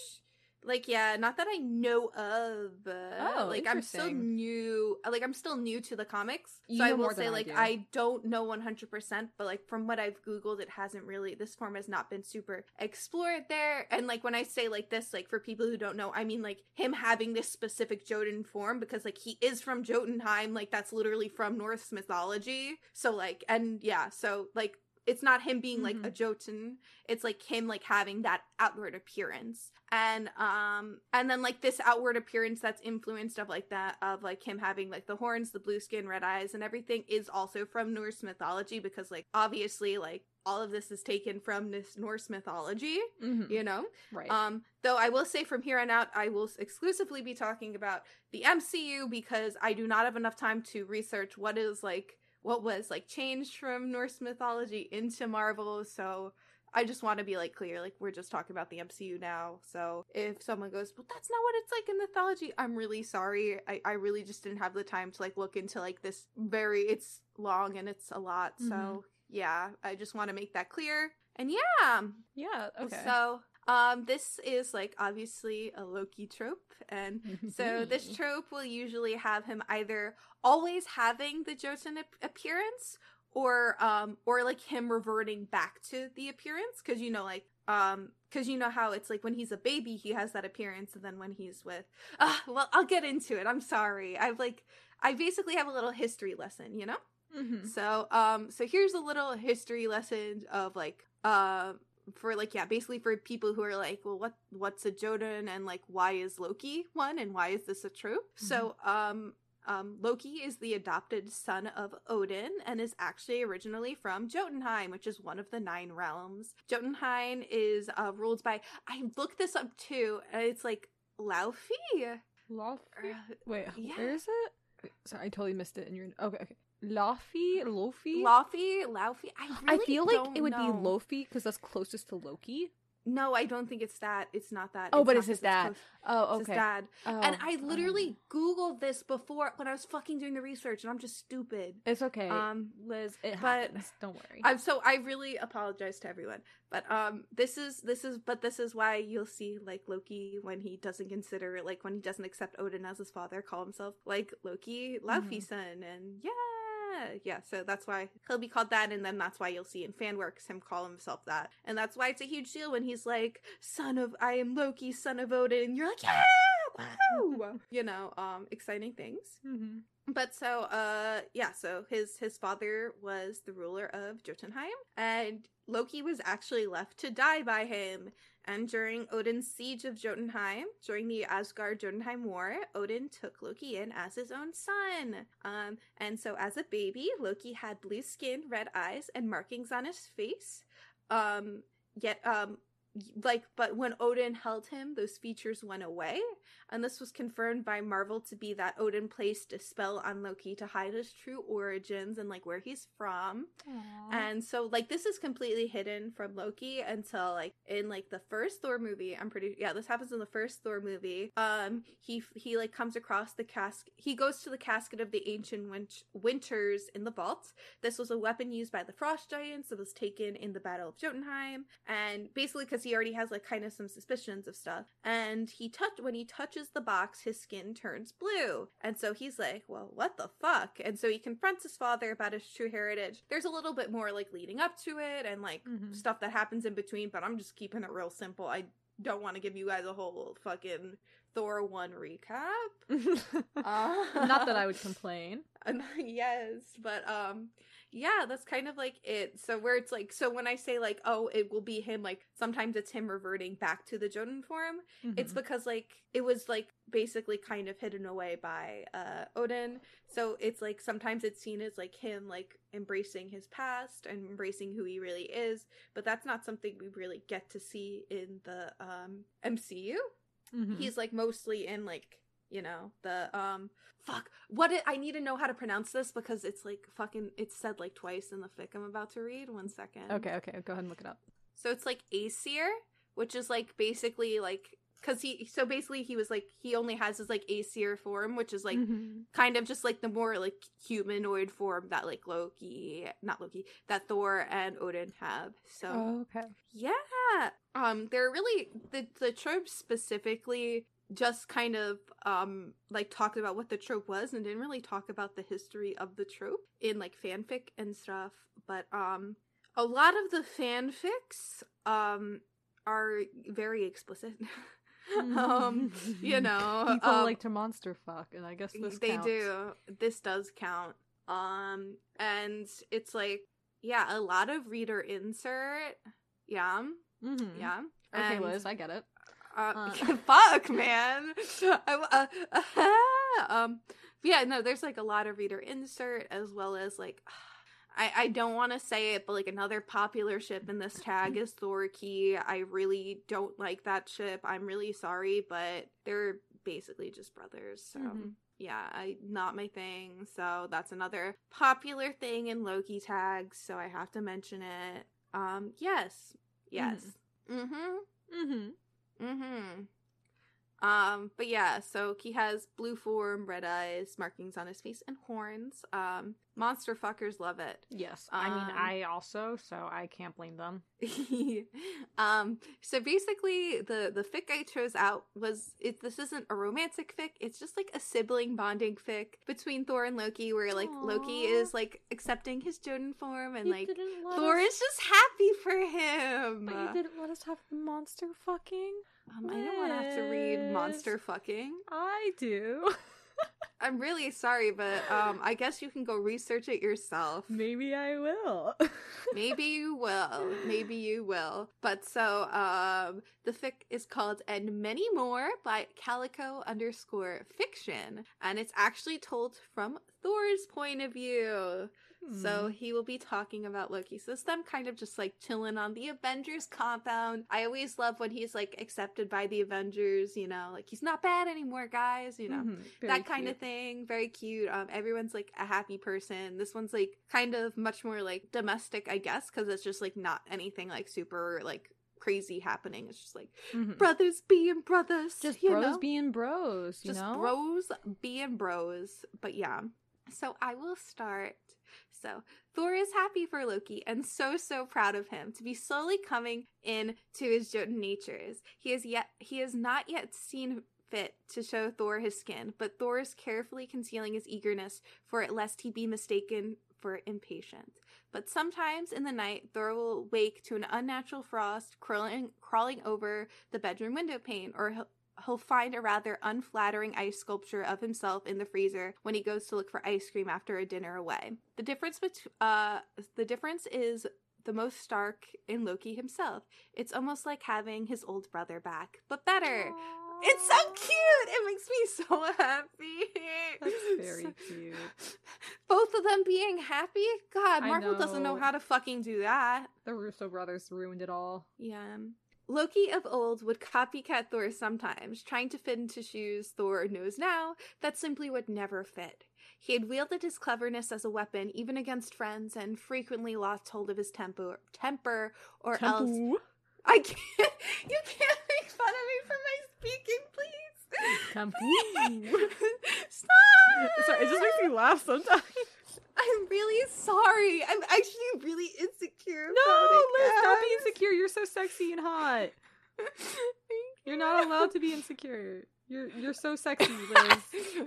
Like, yeah, not that I know of. Uh, oh, Like, I'm still new, like, I'm still new to the comics, you so I will say, like, I, do. I don't know one hundred percent, but, like, from what I've Googled, it hasn't really, this form has not been super explored there, and, like, when I say, like, this, like, for people who don't know, I mean, like, him having this specific Jotun form, because, like, he is from Jotunheim, like, that's literally from Norse mythology, so, like, and, yeah, so, like, it's not him being, like, mm-hmm. a Jotun. It's, like, him, like, having that outward appearance. And, um, and then, like, this outward appearance that's influenced of, like, that, of, like, him having, like, the horns, the blue skin, red eyes, and everything is also from Norse mythology because, like, obviously, like, all of this is taken from this Norse mythology, mm-hmm. you know? Right. Um, though I will say from here on out, I will exclusively be talking about the M C U because I do not have enough time to research what is, like, what was, like, changed from Norse mythology into Marvel, so I just want to be, like, clear, like, we're just talking about the M C U now, so if someone goes, well, that's not what it's like in mythology, I'm really sorry, I, I really just didn't have the time to, like, look into, like, this very, it's long and it's a lot, so, mm-hmm. yeah, I just want to make that clear, and yeah! Yeah, okay. So... Um, this is, like, obviously a Loki trope, and so this trope will usually have him either always having the Jotun ap- appearance, or, um, or, like, him reverting back to the appearance, because, you know, like, um, because you know how it's, like, when he's a baby, he has that appearance, and then when he's with, uh, well, I'll get into it, I'm sorry, I've, like, I basically have a little history lesson, you know? Mm-hmm. So, um, so here's a little history lesson of, like, um, uh, for, like, yeah, basically for people who are like, well, what what's a Jotun and, like, why is Loki one and why is this a trope? Mm-hmm. So, um, um, Loki is the adopted son of Odin and is actually originally from Jotunheim, which is one of the nine realms. Jotunheim is uh, ruled by, I looked this up too, and it's like Laufey. Laufey? Wait, yeah. Where is it? Sorry, I totally missed it in your, okay, okay. Laufey? Laufey? Laufey? Laufey? I really I feel like it would know. be Laufey because that's closest to Loki. No, I don't think it's that. It's not that. Oh, it's but it's his dad. Close. Oh, okay. It's his dad. Oh, and I literally um. Googled this before when I was fucking doing the research, and I'm just stupid. It's okay. Um, Liz, it happens. Don't worry. I'm so I really apologize to everyone. But um, this is this is but this is why you'll see like Loki when he doesn't consider like when he doesn't accept Odin as his father, call himself like Loki, Laufey's son, mm-hmm. and yeah. Yeah, so that's why he'll be called that, and then that's why you'll see in fan works him call himself that, and that's why it's a huge deal when he's like, "Son of I am Loki, son of Odin," and you're like, "Yeah, wow!" You know, um, exciting things. Mm-hmm. But so, uh, yeah, so his his father was the ruler of Jotunheim, and Loki was actually left to die by him. And during Odin's siege of Jotunheim, during the Asgard-Jotunheim War, Odin took Loki in as his own son. Um, and so as a baby, Loki had blue skin, red eyes, and markings on his face. Um, yet, um, like, but when Odin held him, those features went away. And this was confirmed by Marvel to be that Odin placed a spell on Loki to hide his true origins and, like, where he's from. Aww. And so, like, this is completely hidden from Loki until, like, in, like, the first Thor movie. I'm pretty... Yeah, this happens in the first Thor movie. Um, he, he like, comes across the cask... He goes to the casket of the ancient win- winters in the vault. This was a weapon used by the Frost Giants. It was taken in the Battle of Jotunheim. And basically, because he already has, like, kind of some suspicions of stuff. And he touched... When he touched the box, his skin turns blue, and so he's like, well, what the fuck? And so he confronts his father about his true heritage. There's a little bit more like leading up to it and like mm-hmm. stuff that happens in between, but I'm just keeping it real simple. I don't want to give you guys a whole fucking Thor one recap. uh, not that I would complain. Yes, but um yeah, that's kind of like it. So where it's like, so when I say like, oh, it will be him, like sometimes it's him reverting back to the Jotun form. Mm-hmm. It's because like it was like basically kind of hidden away by uh Odin. So it's like sometimes it's seen as like him like embracing his past and embracing who he really is, but that's not something we really get to see in the um M C U. Mm-hmm. He's like mostly in like, you know, the um fuck what it, I need to know how to pronounce this because it's like fucking it's said like twice in the fic I'm about to read. One second. Okay, okay, go ahead and look it up. So it's like Æsir, which is like basically like because he so basically he was like he only has his like Æsir form, which is like mm-hmm. kind of just like the more like humanoid form that like Loki, not Loki, that Thor and Odin have. So oh, okay, yeah, um, they're really the the tropes specifically. Just kind of um like talked about what the trope was and didn't really talk about the history of the trope in like fanfic and stuff, but um a lot of the fanfics um are very explicit. um you know people um, like to monster fuck, and I guess this they counts. do this does count um and it's like yeah a lot of reader insert yeah mm-hmm. yeah okay and, Liz I get it. Uh, um. Fuck, man. I, uh, uh, um, yeah, no, there's like a lot of reader insert as well as like, I, I don't want to say it, but like another popular ship in this tag is Thorkey. I really don't like that ship. I'm really sorry, but they're basically just brothers. So mm-hmm. yeah, I not my thing. So that's another popular thing in Loki tags. So I have to mention it. Um, yes, yes. Mm-hmm. Mm-hmm. Mm-hmm. Mm-hmm. Um, but yeah, so he has blue form, red eyes, markings on his face, and horns. Um, monster fuckers love it. Yes. Um, I mean, I also, so I can't blame them. um, so basically, the, the fic I chose out was, it, this isn't a romantic fic, it's just like a sibling bonding fic between Thor and Loki, where like Aww. Loki is like accepting his Jotun form, and you like Thor us... is just happy for him. But you didn't let us have the monster fucking. Um, I don't want to have to read monster fucking. I do. I'm really sorry, but um, I guess you can go research it yourself. Maybe I will. Maybe you will. Maybe you will. But so um, the fic is called And Many More by Calico underscore fiction. And it's actually told from Thor's point of view. Hmm. So he will be talking about Loki. So this is them kind of just like chilling on the Avengers compound. I always love when he's like accepted by the Avengers, you know, like he's not bad anymore, guys, you know, mm-hmm. that kind cute. of thing. Very cute. Um, everyone's like a happy person. This one's like kind of much more like domestic, I guess, because it's just like not anything like super like crazy happening. It's just like mm-hmm. brothers being brothers, just you bros know? being bros, you just know? bros being bros. But yeah, so I will start. So Thor is happy for Loki and so, so proud of him to be slowly coming in to his Jotun natures. He has yet he has not yet seen fit to show Thor his skin, but Thor is carefully concealing his eagerness for it lest he be mistaken for impatient. But sometimes in the night, Thor will wake to an unnatural frost crawling, crawling over the bedroom window pane, or he'll, he'll find a rather unflattering ice sculpture of himself in the freezer when he goes to look for ice cream after a dinner away. The difference between, uh, the difference is the most stark in Loki himself. It's almost like having his old brother back, but better. Aww. It's so cute! It makes me so happy. That's very cute. Both of them being happy? God, Marvel know. doesn't know how to fucking do that. The Russo brothers ruined it all. Yeah. Loki of old would copycat Thor sometimes, trying to fit into shoes Thor knows now that simply would never fit. He had wielded his cleverness as a weapon, even against friends, and frequently lost hold of his tempo- temper or tempo. else... I can't... You can't make fun of me for my speaking, please. Come please. Stop! Sorry, it just makes me laugh sometimes. I'm really sorry. I'm actually really insecure. No, Liz, don't be insecure. You're so sexy and hot. You're not allowed to be insecure. You're you're so sexy, Liz.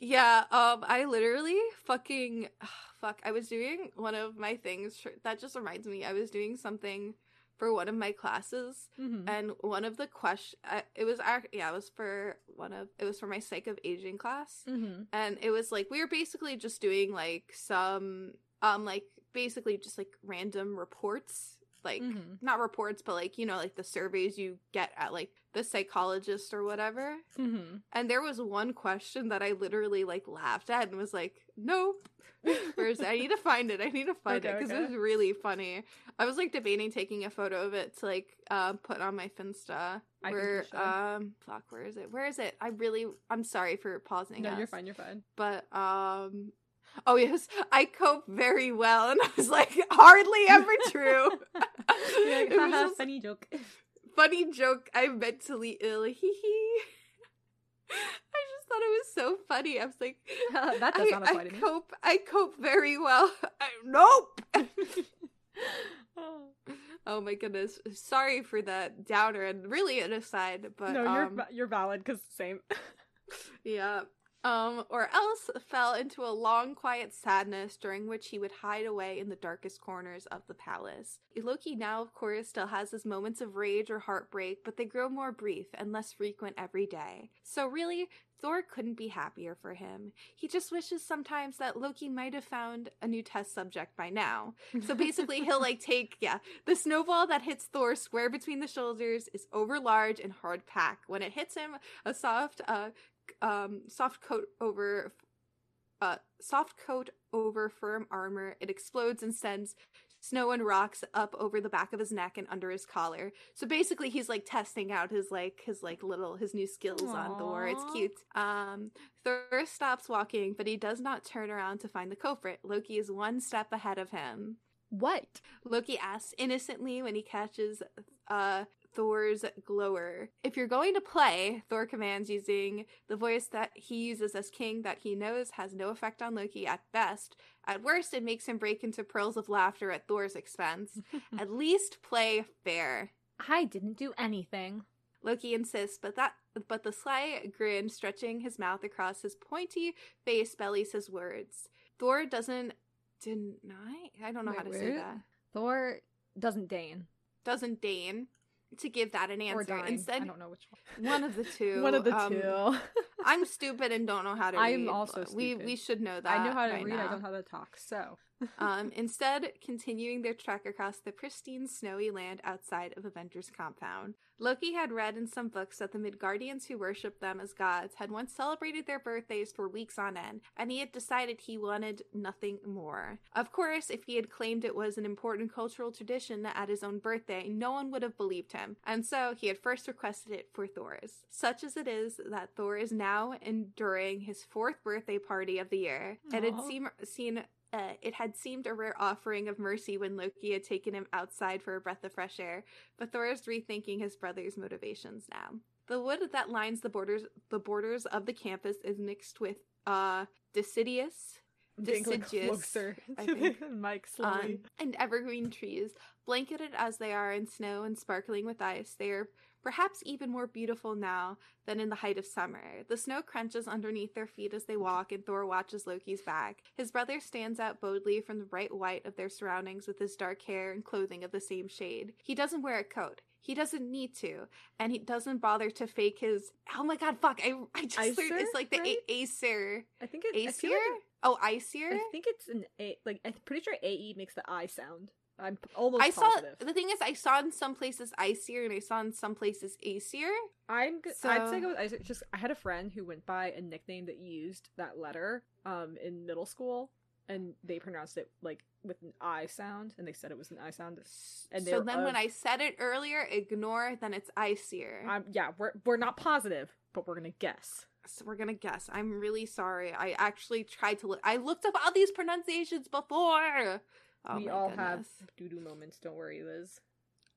Yeah, um, I literally fucking... Ugh, fuck, I was doing one of my things. That just reminds me. I was doing something... for one of my classes, mm-hmm. and one of the question, uh, it was our, yeah, it was for one of, it was for my Psych of Aging class, mm-hmm. and it was, like, we were basically just doing, like, some, um, like, basically just, like, random reports, like, mm-hmm. not reports, but, like, you know, like, the surveys you get at, like, the psychologist or whatever, mm-hmm. and there was one question that I literally, like, laughed at and was like, nope. Whereas I need to find it. I need to find okay, it because okay. it was really funny. I was like debating taking a photo of it to like uh, put on my Finsta. I where um fuck, where is it? Where is it? I really I'm sorry for pausing. No, us. you're fine. You're fine. But um, oh yes, I cope very well, and I was like hardly ever true. Like, haha, just, funny joke. Funny joke. I'm mentally ill. Hee hee. I just thought it was so funny. I was like, uh, that does I, not apply I to me. Cope, I cope very well. I, nope! Oh my goodness. Sorry for that downer and really an aside, but... No, you're, um, you're valid, because same. Yeah. Um, or else fell into a long, quiet sadness during which he would hide away in the darkest corners of the palace. Loki now, of course, still has his moments of rage or heartbreak, but they grow more brief and less frequent every day. So really, Thor couldn't be happier for him. He just wishes sometimes that Loki might have found a new test subject by now. So basically, he'll, like, take, yeah, the snowball that hits Thor square between the shoulders is overlarge and hard pack. When it hits him, a soft, uh, Um, soft coat over, uh, soft coat over firm armor. It explodes and sends snow and rocks up over the back of his neck and under his collar. So basically, he's like testing out his like his like little his new skills Aww. on Thor. It's cute. Um, Thor stops walking, but he does not turn around to find the culprit. Loki is one step ahead of him. What? Loki asks innocently when he catches uh. Thor's glower. If you're going to play, Thor commands using the voice that he uses as king that he knows has no effect on Loki at best. At worst, it makes him break into pearls of laughter at Thor's expense. At least play fair. I didn't do anything. Loki insists, but that but the sly grin stretching his mouth across his pointy face bellies his words. Thor doesn't deny? I don't know Wait, how to where? say that. Thor doesn't deign. Doesn't deign. To give that an answer. Or dying. Instead, I don't know which one. One of the two. One of the um, two. I'm stupid and don't know how to read. I'm also stupid. We, we should know that. I know how to right read. Now. I don't know how to talk. So um, instead continuing their trek across the pristine snowy land outside of Avengers Compound. Loki had read in some books that the Midgardians who worshipped them as gods had once celebrated their birthdays for weeks on end, and he had decided he wanted nothing more. Of course, if he had claimed it was an important cultural tradition at his own birthday, no one would have believed him, and so he had first requested it for Thor's. Such as it is that Thor is now enduring his fourth birthday party of the year. It had seem- seen... Uh, it had seemed a rare offering of mercy when Loki had taken him outside for a breath of fresh air, but Thor is rethinking his brother's motivations now. The wood that lines the borders the borders of the campus is mixed with uh, deciduous, deciduous, I think, Mike slowly. Um, and evergreen trees, blanketed as they are in snow and sparkling with ice. They are perhaps even more beautiful now than in the height of summer. The snow crunches underneath their feet as they walk, and Thor watches Loki's back. His brother stands out boldly from the bright white of their surroundings with his dark hair and clothing of the same shade. He doesn't wear a coat. He doesn't need to, and he doesn't bother to fake his... Oh my god, fuck, I I just Æsir, learned it's like the right? a- Æsir. I think it's... Æsir? I like it, oh, Æsir? I think it's an A... Like, I'm pretty sure A E makes the I sound. I'm almost I positive. Saw, the thing is, I saw in some places Æsir, and I saw in some places Æsir. I'm so... I'd say go with Æsir. Just, I had a friend who went by a nickname that used that letter um, in middle school, and they pronounced it, like, with an I sound, and they said it was an I sound. And they so then of... when I said it earlier, ignore, then it's Æsir. Um, yeah, we're we're not positive, but we're going to guess. So we're going to guess. I'm really sorry. I actually tried to look. I looked up all these pronunciations before. Oh we all goodness. Have doo-doo moments, don't worry, Liz.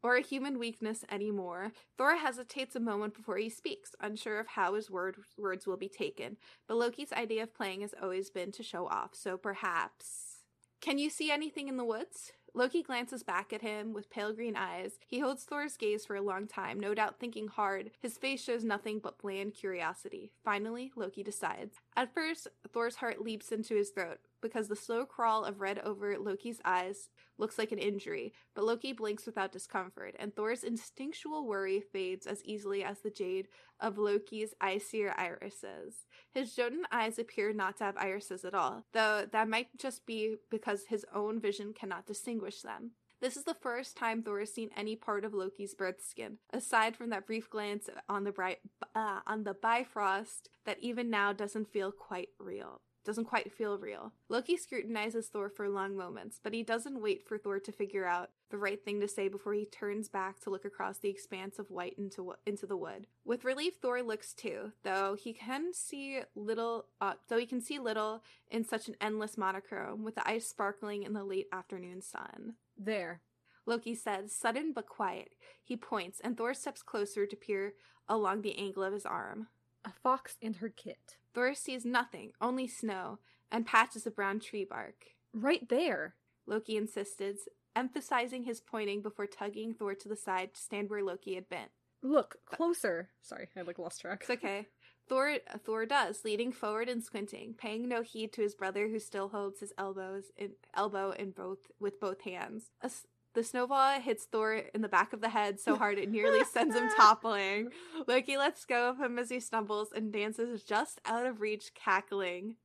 Or a human weakness anymore. Thor hesitates a moment before he speaks, unsure of how his word, words will be taken. But Loki's idea of playing has always been to show off, so perhaps... Can you see anything in the woods? Loki glances back at him with pale green eyes. He holds Thor's gaze for a long time, no doubt thinking hard. His face shows nothing but bland curiosity. Finally, Loki decides. At first, Thor's heart leaps into his throat, because the slow crawl of red over Loki's eyes looks like an injury, but Loki blinks without discomfort, and Thor's instinctual worry fades as easily as the jade of Loki's Æsir irises. His Jotun eyes appear not to have irises at all, though that might just be because his own vision cannot distinguish them. This is the first time Thor has seen any part of Loki's birth skin, aside from that brief glance on the, bright, uh, on the Bifrost that even now doesn't feel quite real. Doesn't quite feel real. Loki scrutinizes Thor for long moments, but he doesn't wait for Thor to figure out the right thing to say before he turns back to look across the expanse of white into into the wood. With relief, Thor looks too, though he can see little. Uh, though he can see little in such an endless monochrome, with the ice sparkling in the late afternoon sun. There, Loki says, sudden but quiet. He points, and Thor steps closer to peer along the angle of his arm. A fox and her kit. Thor sees nothing, only snow, and patches of brown tree bark. Right there, Loki insisted, emphasizing his pointing before tugging Thor to the side to stand where Loki had been. Look, closer. But, Sorry, I like lost track. It's okay. Thor, Thor does, leaning forward and squinting, paying no heed to his brother who still holds his elbows in, elbow in both with both hands. A, The snowball hits Thor in the back of the head so hard it nearly sends him toppling. Loki lets go of him as he stumbles and dances just out of reach, cackling.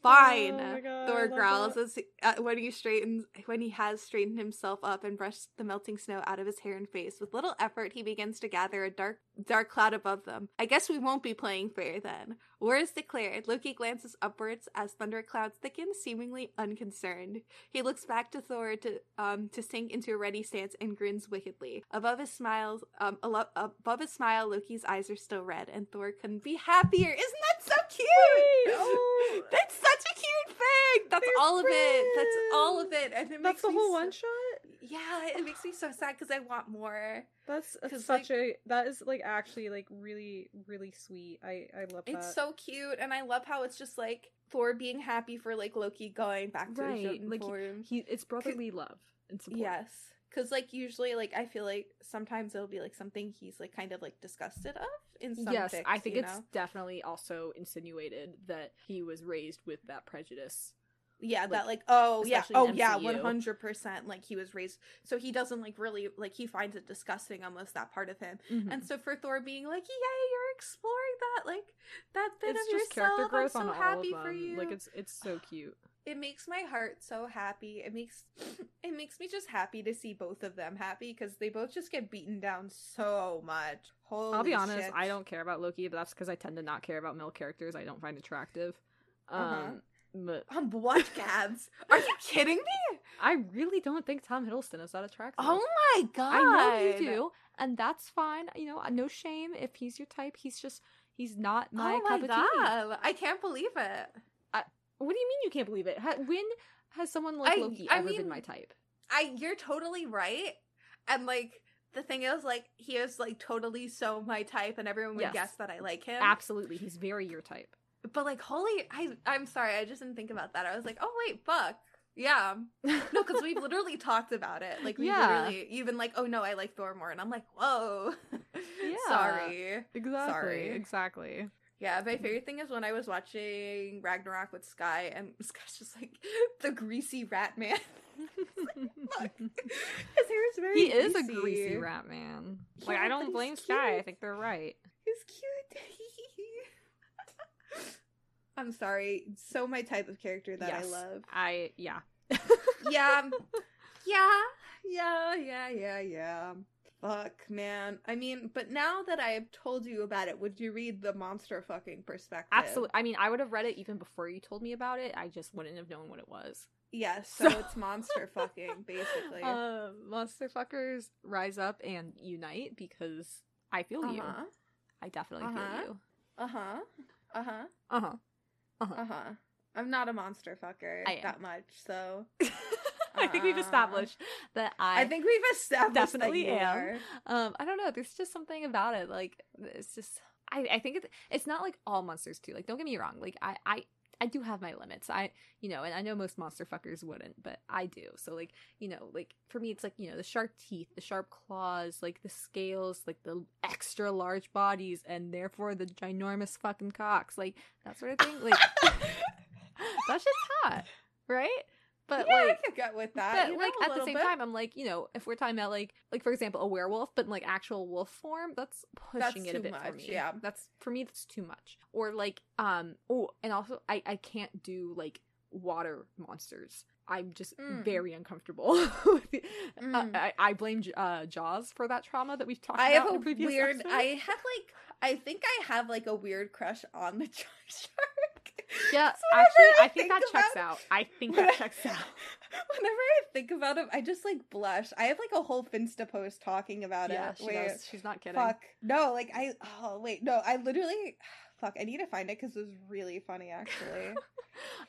Fine, oh God, Thor growls as he, uh, when he straightens when he has straightened himself up and brushed the melting snow out of his hair and face. With little effort, he begins to gather a dark dark cloud above them. I guess we won't be playing fair then. War is declared. Loki glances upwards as thunder clouds thicken, seemingly unconcerned. He looks back to Thor to um to sink into a ready stance and grins wickedly. Above his smiles, um alo- above his smile, Loki's eyes are still red, and Thor couldn't be happier. Isn't that so cute? Wait, oh. That's so such a cute thing. That's They're all friends. of it. That's all of it. And it That's makes the whole so, one shot? Yeah, it makes me so sad because I want more. That's such like, a that is like actually like really, really sweet. I, I love that. It's so cute, and I love how it's just like Thor being happy for like Loki going back to right. his Jotun like form. He, he it's brotherly love and support. Yes. Because, like, usually, like, I feel like sometimes it'll be, like, something he's, like, kind of, like, disgusted of in some Yes, fics, I think it's know? definitely also insinuated that he was raised with that prejudice. Yeah, like, that, like, oh, yeah, oh, M C U. Yeah, one hundred percent, like, he was raised, so he doesn't, like, really, like, he finds it disgusting, almost, that part of him. Mm-hmm. And so for Thor being like, yay, you're exploring that, like, that bit it's of yourself, I'm so happy for you. Like, it's, it's so cute. it makes my heart so happy. It makes it makes me just happy to see both of them happy because they both just get beaten down so much. Holy I'll be honest, shit. I don't care about Loki, but that's because I tend to not care about male characters I don't find attractive. Um, uh-huh. But... Um, what, Gabs? Are you kidding me? I really don't think Tom Hiddleston is that attractive. Oh my god! I know you do, and that's fine. You know, no shame if he's your type. He's just he's not my oh cup my of god. tea. I can't believe it. What do you mean you can't believe it? When has someone like I, Loki ever I mean, been my type? I you're totally right. And like the thing is, like he is like totally so my type, and everyone would yes. guess that I like him. Absolutely, he's very your type. But like, holy, I I'm sorry, I just didn't think about that. I was like, oh wait, fuck, yeah, no, because we've literally talked about it. Like we yeah. literally even like, oh no, I like Thor more, and I'm like, whoa, yeah, sorry, exactly, sorry, exactly. Yeah, my favorite thing is when I was watching Ragnarok with Sky, and Sky's just like the greasy rat man. Look, his hair is very. He greasy. is a greasy rat man. Like yeah, I don't blame Sky. Cute. I think they're right. He's cute. I'm sorry. It's so my type of character that yes, I love. I yeah. yeah, yeah, yeah, yeah, yeah, yeah. Fuck, man. I mean, but now that I have told you about it, would you read the monster fucking perspective? Absolutely. I mean, I would have read it even before you told me about it. I just wouldn't have known what it was. Yes, yeah, so, so it's monster fucking, basically. Uh, monster fuckers, rise up and unite because I feel uh-huh. you. I definitely uh-huh. feel you. Uh-huh. Uh-huh. Uh-huh. Uh-huh. Uh-huh. I'm not a monster fucker that much, so... I think we've established that I. I think we've established definitely that you am. Are. Um, I don't know. There's just something about it. Like it's just. I, I think it's it's not like all monsters too. Like don't get me wrong. Like I, I I do have my limits. I you know, and I know most monster fuckers wouldn't, but I do. So like you know, like for me, it's like you know the sharp teeth, the sharp claws, like the scales, like the extra large bodies, and therefore the ginormous fucking cocks, like that sort of thing. Like that's just hot, right? But yeah, like, I could get with that. But you know, like at the same bit. time, I'm like, you know, if we're talking about like, like for example, a werewolf, but in like actual wolf form, that's pushing that's it a bit much, for me. Yeah, that's for me. That's too much. Or like, um, oh, and also, I I can't do like water monsters. I'm just mm. very uncomfortable. mm. uh, I I blame uh, Jaws for that trauma that we've talked I about. I have in a previous weird. Episode. I have like, I think I have like a weird crush on the shark. Yeah, actually, I, I think, think that checks it, out. I think that checks out. Whenever I think about him, I just, like, blush. I have, like, a whole Finsta post talking about yeah, it. Yeah, she wait, does. She's not kidding. Fuck. No, like, I... Oh, wait. No, I literally... Fuck, I need to find it because it was really funny, actually.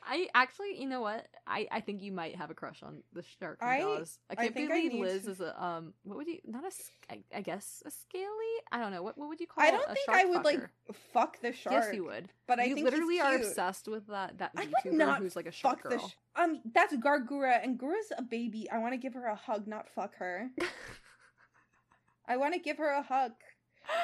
I actually... You know what? I, I think you might have a crush on the shark from Jaws. I, I can't I believe I Liz to... is a... um. What would you... Not a... I, I guess a scaly? I don't know. What What would you call I don't a think I would, fucker? Like, fuck the shark. Yes, you would. But I you think you literally are obsessed with that, that YouTuber who's, like, a shark girl. Sh- um, that's Gargura, and Gura's a baby. I want to give her a hug, not fuck her. I want to give her a hug.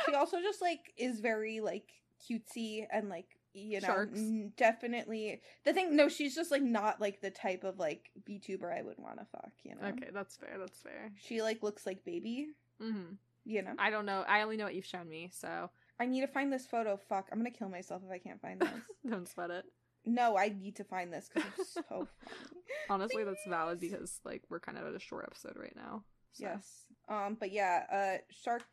She also just, like, is very, like, cutesy and, like, you know, Sharks. definitely. The thing, no, she's just, like, not, like, the type of, like, VTuber I would want to fuck, you know? Okay, that's fair, that's fair. She, like, looks like baby. Mm-hmm. You know? I don't know. I only know what you've shown me, so. I need to find this photo. Fuck, I'm gonna kill myself if I can't find this. Don't sweat it. No, I need to find this because it's so funny. Honestly, that's valid because, like, we're kind of at a short episode right now. So. Yes. Um, but yeah, uh, shark,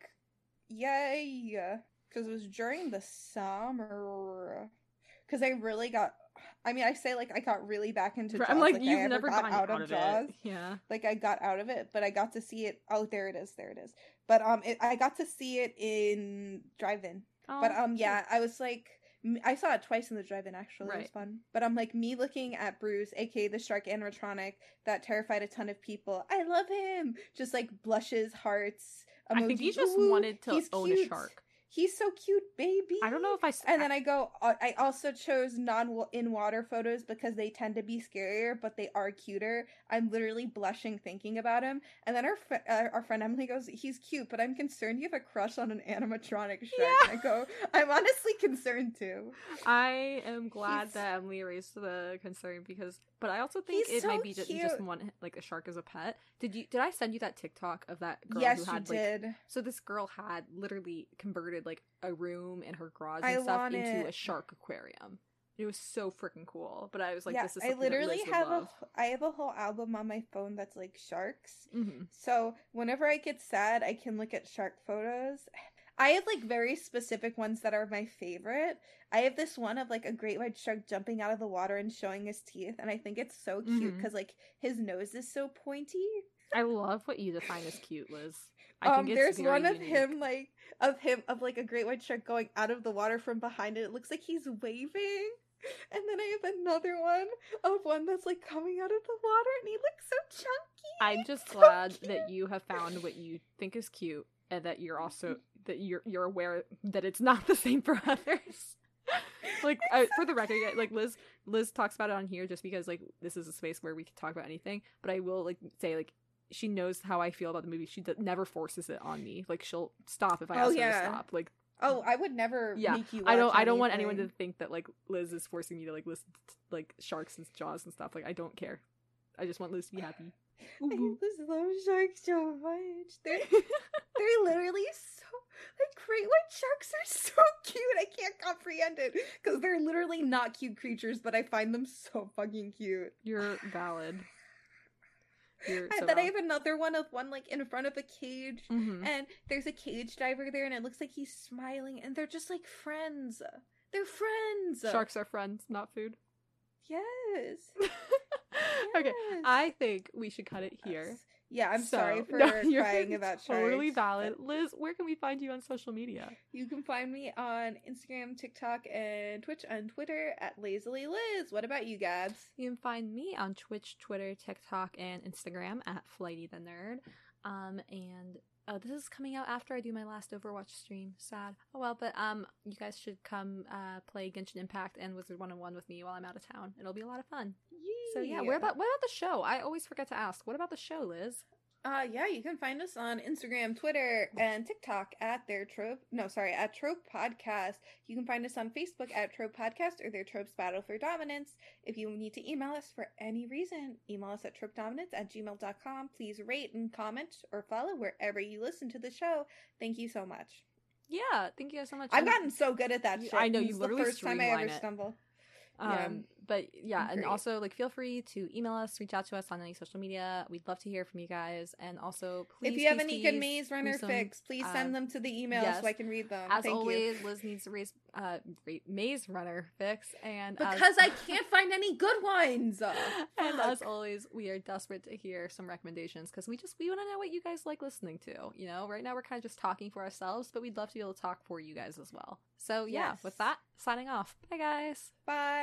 yay! Because it was during the summer. Because I really got, I mean, I say, like, I got really back into Jaws. I'm like, like you've I never got out, out of Jaws. It. Yeah. Like, I got out of it, but I got to see it. Oh, there it is, there it is. But, um, it, I got to see it in Drive-In. Oh, but, um, yeah, I was, like, I saw it twice in the drive-in, actually. Right. It was fun. But I'm like, me looking at Bruce, a k a the shark animatronic that terrified a ton of people. I love him! Just, like, blushes, hearts, emoji. I think he just Ooh, wanted to own cute. a shark. He's so cute, baby. I don't know if I... And then I go... I also chose non-in-water photos because they tend to be scarier, but they are cuter. I'm literally blushing thinking about him. And then our fr- uh, our friend Emily goes, he's cute, but I'm concerned you have a crush on an animatronic shark. Yeah. And I go, I'm honestly concerned too. I am glad he's... that Emily raised the concern because... But I also think he's it so might be just, you just want, like, a shark as a pet. Did you? Did I send you that TikTok of that girl yes, who had, you did. like... So this girl had literally converted, like, a room in her garage and I stuff into it. a shark aquarium. It was so freaking cool. But I was like, yeah, this is something I literally that Liz have would love. a I have a whole album on my phone that's like sharks. Mm-hmm. So whenever I get sad, I can look at shark photos. I have like very specific ones that are my favorite. I have this one of like a great white shark jumping out of the water and showing his teeth, and I think it's so cute because mm-hmm. like his nose is so pointy. I love what you define as cute, Liz. I um, think it's there's one of unique. him, like of him, of like a great white shark going out of the water from behind it. It looks like he's waving. And then I have another one of one that's like coming out of the water, and he looks so chunky. I'm just so glad cute. that you have found what you think is cute, and that you're also that you're you're aware that it's not the same for others. Like I, for the record, like Liz Liz talks about it on here just because like this is a space where we can talk about anything. But I will like say like. She knows how I feel about the movie. She d- never forces it on me. Like she'll stop if I ask oh, yeah. her to stop. Like, oh, I would never. Yeah, make you watch I don't. Anything. I don't want anyone to think that like Liz is forcing me to like listen to like sharks and Jaws and stuff. Like I don't care. I just want Liz to be happy. Ooh, I just love sharks so much. They're they're literally so like great white sharks are so cute. I can't comprehend it because they're literally not cute creatures, but I find them so fucking cute. You're valid. So and then I have another one of one like in front of a cage mm-hmm. and there's a cage diver there and it looks like he's smiling and they're just like friends. They're friends. Sharks are friends, not food. Yes. Yes. Okay, I think we should cut it here. Yeah, I'm so, sorry for no, you're crying about sharks. Totally valid. But... Liz, where can we find you on social media? You can find me on Instagram, TikTok, and Twitch, and Twitter at LazilyLiz. What about you, Gabs? You can find me on Twitch, Twitter, TikTok, and Instagram at FlightyTheNerd. Um, and uh, this is coming out after I do my last Overwatch stream. Sad. Oh well, but um, you guys should come uh, play Genshin Impact and Wizard one oh one with me while I'm out of town. It'll be a lot of fun. So yeah, where about what about the show? I always forget to ask. What about the show, Liz? Uh yeah, you can find us on Instagram, Twitter, and TikTok at their trope no, sorry, at Trope Podcast. You can find us on Facebook at Trope Podcast or Their Tropes Battle for Dominance. If you need to email us for any reason, email us at tropedominance at gmail dot com. Please rate and comment or follow wherever you listen to the show. Thank you so much. Yeah, thank you guys so much. I've gotten so good at that shit. I know you literally streamline it. It's the first time I ever stumbled. Um, yeah, but yeah, and also like feel free to email us, reach out to us on any social media. We'd love to hear from you guys. And also, please, if you please, have any please, good Maze Runner fix, please uh, send them to the email yes. so I can read them. As Thank always, you. Liz needs to raise uh Maze Runner fix, and because uh, I can't find any good ones. And as always, we are desperate to hear some recommendations because we just we want to know what you guys like listening to. You know, right now we're kind of just talking for ourselves, but we'd love to be able to talk for you guys as well. So yeah, yes. with that, signing off. Bye guys. Bye.